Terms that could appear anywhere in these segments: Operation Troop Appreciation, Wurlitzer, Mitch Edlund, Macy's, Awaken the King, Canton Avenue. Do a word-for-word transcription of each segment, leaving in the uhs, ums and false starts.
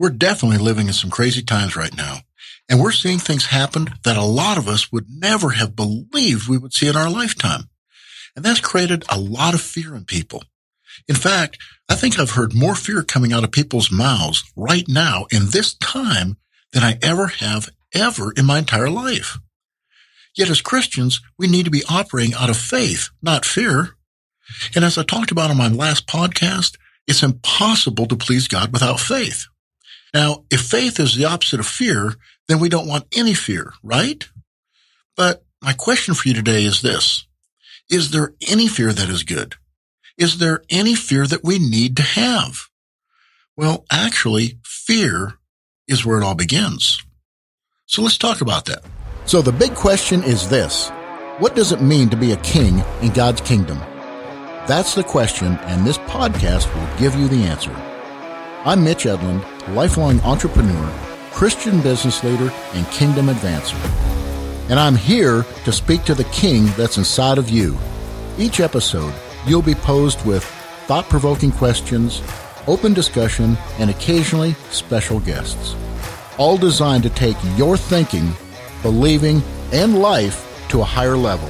We're definitely living in some crazy times right now, and we're seeing things happen that a lot of us would never have believed we would see in our lifetime. And that's created a lot of fear in people. In fact, I think I've heard more fear coming out of people's mouths right now in this time than I ever have ever in my entire life. Yet as Christians, we need to be operating out of faith, not fear. And as I talked about on my last podcast, it's impossible to please God without faith. Now, if faith is the opposite of fear, then we don't want any fear, right? But my question for you today is this. Is there any fear that is good? Is there any fear that we need to have? Well, actually, fear is where it all begins. So let's talk about that. So the big question is this. What does it mean to be a king in God's kingdom? That's the question, and this podcast will give you the answer. I'm Mitch Edlund, lifelong entrepreneur, Christian business leader, and kingdom advancer. And I'm here to speak to the king that's inside of you. Each episode, you'll be posed with thought-provoking questions, open discussion, and occasionally special guests, all designed to take your thinking, believing, and life to a higher level.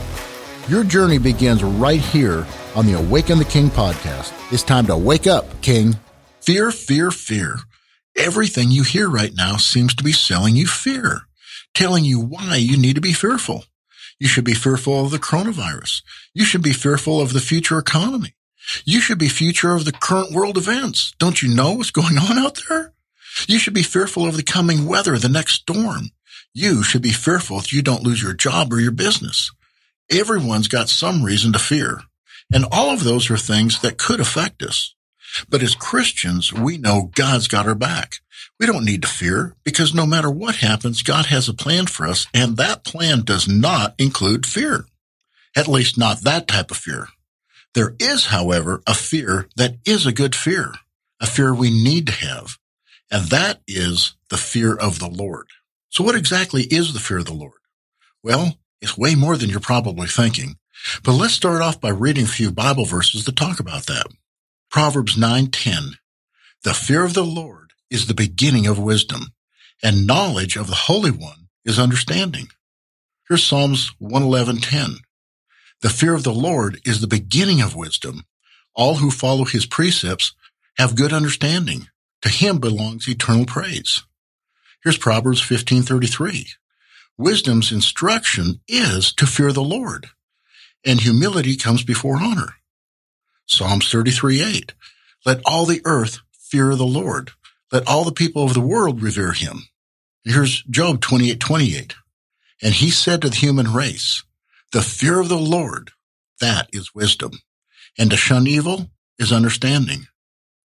Your journey begins right here on the Awaken the King podcast. It's time to wake up, King. Fear, fear, fear. Everything you hear right now seems to be selling you fear, telling you why you need to be fearful. You should be fearful of the coronavirus. You should be fearful of the future economy. You should be fearful of the current world events. Don't you know what's going on out there? You should be fearful of the coming weather, the next storm. You should be fearful that you don't lose your job or your business. Everyone's got some reason to fear. And all of those are things that could affect us. But as Christians, we know God's got our back. We don't need to fear because no matter what happens, God has a plan for us, and that plan does not include fear. At least not that type of fear. There is, however, a fear that is a good fear, a fear we need to have, and that is the fear of the Lord. So what exactly is the fear of the Lord? Well, it's way more than you're probably thinking, but let's start off by reading a few Bible verses that talk about that. Proverbs nine ten, the fear of the Lord is the beginning of wisdom, and knowledge of the Holy One is understanding. Here's Psalms one eleven ten, the fear of the Lord is the beginning of wisdom. All who follow his precepts have good understanding. To him belongs eternal praise. Here's Proverbs fifteen thirty-three, wisdom's instruction is to fear the Lord, and humility comes before honor. Psalms thirty-three eight, let all the earth fear the Lord. Let all the people of the world revere him. And here's Job twenty-eight twenty-eight. And he said to the human race, the fear of the Lord, that is wisdom. And to shun evil is understanding.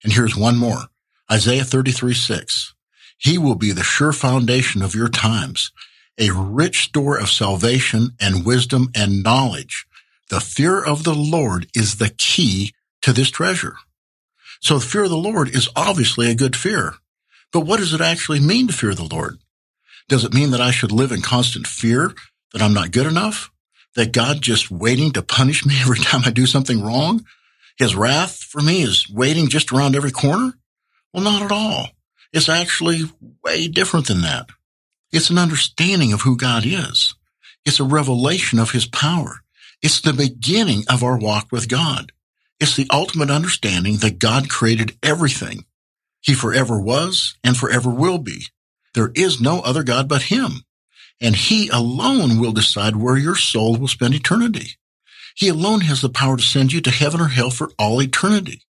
And here's one more, Isaiah thirty-three six. He will be the sure foundation of your times, a rich store of salvation and wisdom and knowledge. The fear of the Lord is the key to this treasure. So the fear of the Lord is obviously a good fear. But what does it actually mean to fear the Lord? Does it mean that I should live in constant fear, that I'm not good enough, that God just waiting to punish me every time I do something wrong? His wrath for me is waiting just around every corner? Well, not at all. It's actually way different than that. It's an understanding of who God is. It's a revelation of his power. It's the beginning of our walk with God. It's the ultimate understanding that God created everything. He forever was and forever will be. There is no other God but him, and he alone will decide where your soul will spend eternity. He alone has the power to send you to heaven or hell for all eternity.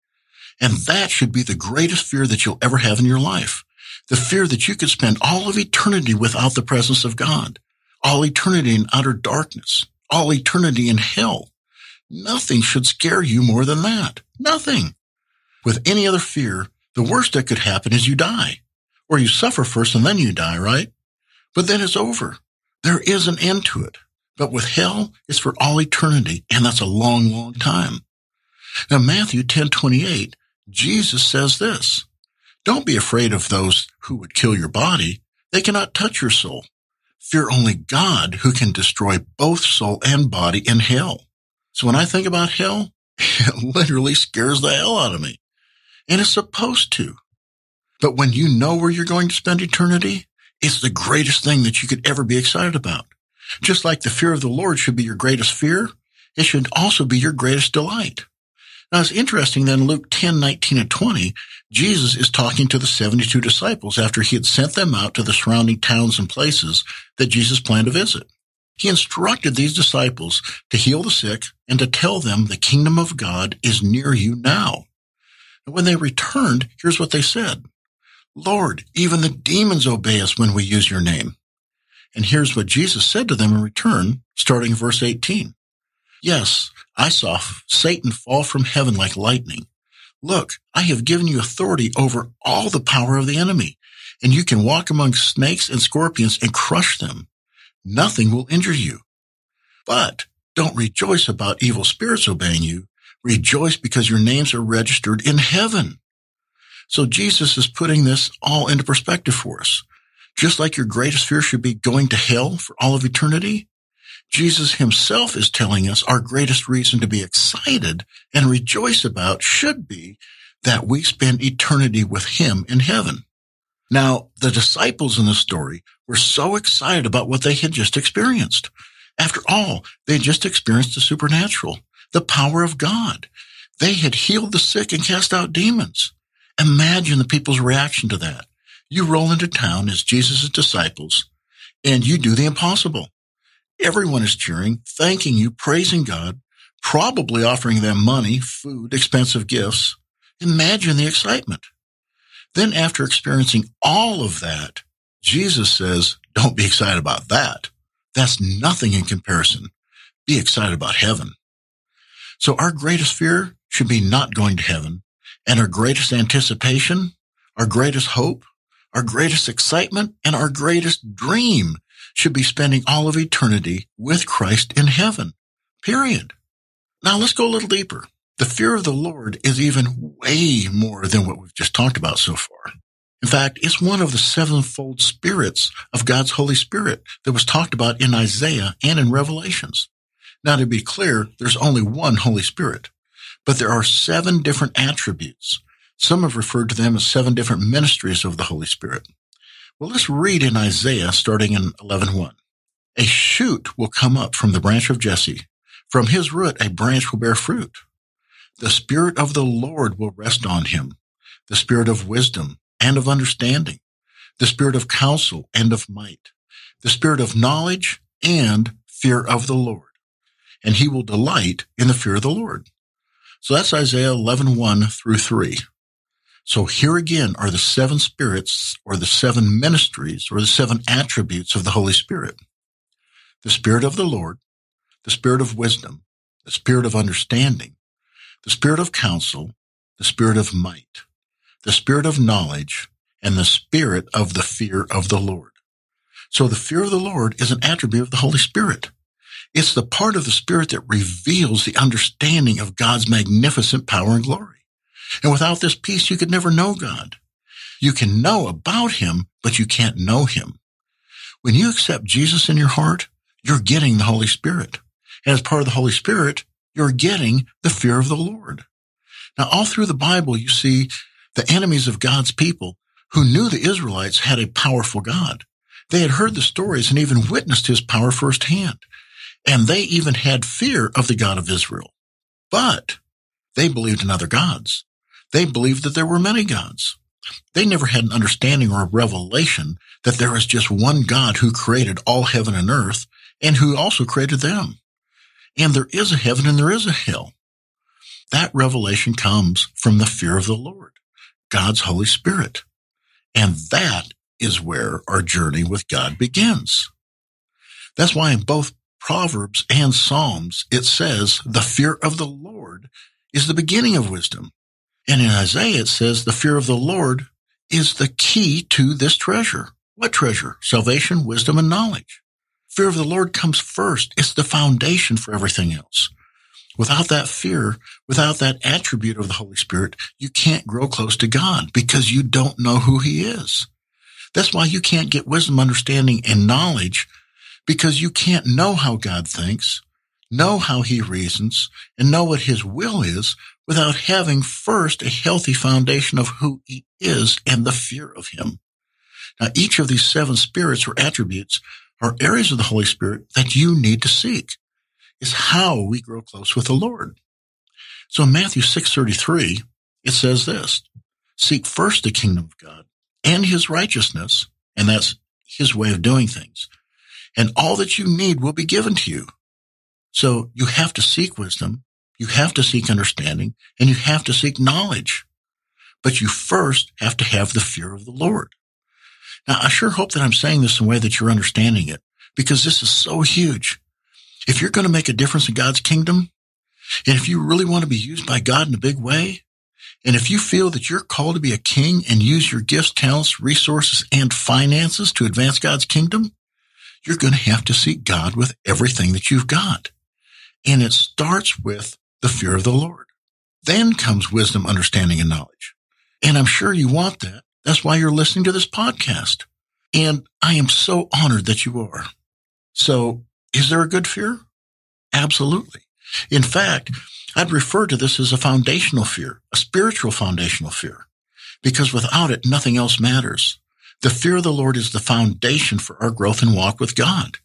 And that should be the greatest fear that you'll ever have in your life, the fear that you could spend all of eternity without the presence of God, all eternity in utter darkness, all eternity in hell. Nothing should scare you more than that. Nothing. With any other fear, the worst that could happen is you die, or you suffer first and then you die, right? But then it's over. There is an end to it. But with hell, it's for all eternity, and that's a long, long time. Now, Matthew ten twenty-eight, Jesus says this, don't be afraid of those who would kill your body. They cannot touch your soul. Fear only God who can destroy both soul and body in hell. So when I think about hell, it literally scares the hell out of me. And it's supposed to. But when you know where you're going to spend eternity, it's the greatest thing that you could ever be excited about. Just like the fear of the Lord should be your greatest fear, it should also be your greatest delight. Now, it's interesting that in Luke ten, nineteen, and twenty, Jesus is talking to the seventy-two disciples after he had sent them out to the surrounding towns and places that Jesus planned to visit. He instructed these disciples to heal the sick and to tell them the kingdom of God is near you now. And when they returned, here's what they said. Lord, even the demons obey us when we use your name. And here's what Jesus said to them in return, starting in verse eighteen. Yes, I saw Satan fall from heaven like lightning. Look, I have given you authority over all the power of the enemy, and you can walk among snakes and scorpions and crush them. Nothing will injure you. But don't rejoice about evil spirits obeying you. Rejoice because your names are registered in heaven. So Jesus is putting this all into perspective for us. Just like your greatest fear should be going to hell for all of eternity, Jesus himself is telling us our greatest reason to be excited and rejoice about should be that we spend eternity with him in heaven. Now, the disciples in this story were so excited about what they had just experienced. After all, they had just experienced the supernatural, the power of God. They had healed the sick and cast out demons. Imagine the people's reaction to that. You roll into town as Jesus' disciples, and you do the impossible. Everyone is cheering, thanking you, praising God, probably offering them money, food, expensive gifts. Imagine the excitement. Then after experiencing all of that, Jesus says, don't be excited about that. That's nothing in comparison. Be excited about heaven. So our greatest fear should be not going to heaven, and our greatest anticipation, our greatest hope, our greatest excitement, and our greatest dream should be spending all of eternity with Christ in heaven, period. Now let's go a little deeper. The fear of the Lord is even way more than what we've just talked about so far. In fact, it's one of the sevenfold spirits of God's Holy Spirit that was talked about in Isaiah and in Revelations. Now, to be clear, there's only one Holy Spirit, but there are seven different attributes. Some have referred to them as seven different ministries of the Holy Spirit. Well, let's read in Isaiah, starting in eleven one. A shoot will come up from the branch of Jesse. From his root, a branch will bear fruit. The Spirit of the Lord will rest on him, the Spirit of wisdom and of understanding, the Spirit of counsel and of might, the Spirit of knowledge and fear of the Lord. And he will delight in the fear of the Lord. So that's Isaiah eleven one through three. So here again are the seven spirits, or the seven ministries, or the seven attributes of the Holy Spirit. The Spirit of the Lord, the Spirit of wisdom, the Spirit of understanding, the Spirit of counsel, the Spirit of might, the Spirit of knowledge, and the Spirit of the fear of the Lord. So the fear of the Lord is an attribute of the Holy Spirit. It's the part of the Spirit that reveals the understanding of God's magnificent power and glory. And without this peace, you could never know God. You can know about him, but you can't know him. When you accept Jesus in your heart, you're getting the Holy Spirit. And as part of the Holy Spirit, you're getting the fear of the Lord. Now, all through the Bible, you see the enemies of God's people who knew the Israelites had a powerful God. They had heard the stories and even witnessed his power firsthand. And they even had fear of the God of Israel. But they believed in other gods. They believed that there were many gods. They never had an understanding or a revelation that there is just one God who created all heaven and earth and who also created them. And there is a heaven and there is a hell. That revelation comes from the fear of the Lord, God's Holy Spirit. And that is where our journey with God begins. That's why in both Proverbs and Psalms, it says the fear of the Lord is the beginning of wisdom. And in Isaiah, it says the fear of the Lord is the key to this treasure. What treasure? Salvation, wisdom, and knowledge. Fear of the Lord comes first. It's the foundation for everything else. Without that fear, without that attribute of the Holy Spirit, you can't grow close to God because you don't know who he is. That's why you can't get wisdom, understanding, and knowledge, because you can't know how God thinks, know how he reasons, and know what his will is without having first a healthy foundation of who he is and the fear of him. Now, each of these seven spirits or attributes are areas of the Holy Spirit that you need to seek. It's how we grow close with the Lord. So in Matthew six thirty-three, it says this, seek first the kingdom of God and his righteousness, and that's his way of doing things, and all that you need will be given to you. So you have to seek wisdom, you have to seek understanding, and you have to seek knowledge. But you first have to have the fear of the Lord. Now, I sure hope that I'm saying this in a way that you're understanding it, because this is so huge. If you're going to make a difference in God's kingdom, and if you really want to be used by God in a big way, and if you feel that you're called to be a king and use your gifts, talents, resources, and finances to advance God's kingdom, you're going to have to seek God with everything that you've got. And it starts with the fear of the Lord. Then comes wisdom, understanding, and knowledge. And I'm sure you want that. That's why you're listening to this podcast. And I am so honored that you are. So is there a good fear? Absolutely. In fact, I'd refer to this as a foundational fear, a spiritual foundational fear, because without it, nothing else matters. The fear of the Lord is the foundation for our growth and walk with God.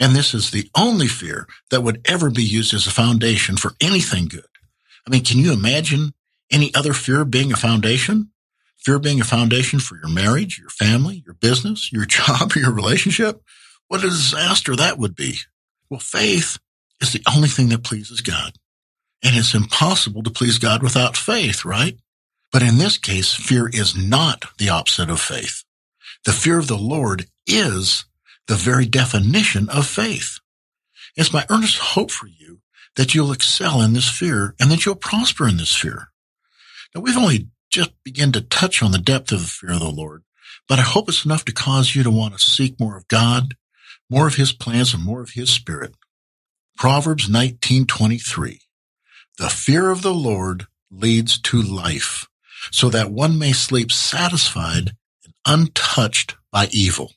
And this is the only fear that would ever be used as a foundation for anything good. I mean, can you imagine any other fear being a foundation? Fear being a foundation for your marriage, your family, your business, your job, your relationship? What a disaster that would be. Well, faith is the only thing that pleases God. And it's impossible to please God without faith, right? But in this case, fear is not the opposite of faith. The fear of the Lord is the very definition of faith. It's my earnest hope for you that you'll excel in this fear and that you'll prosper in this fear. Now, we've only just begun to touch on the depth of the fear of the Lord, but I hope it's enough to cause you to want to seek more of God, more of his plans, and more of his spirit. Proverbs nineteen twenty-three, the fear of the Lord leads to life, so that one may sleep satisfied and untouched by evil.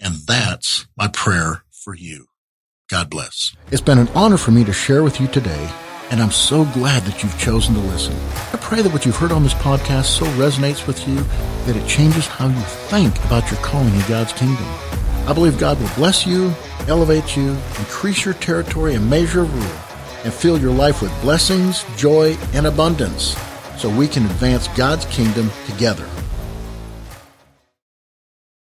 And that's my prayer for you. God bless. It's been an honor for me to share with you today, and I'm so glad that you've chosen to listen. I pray that what you've heard on this podcast so resonates with you that it changes how you think about your calling in God's kingdom. I believe God will bless you, elevate you, increase your territory and measure of rule, and fill your life with blessings, joy, and abundance so we can advance God's kingdom together.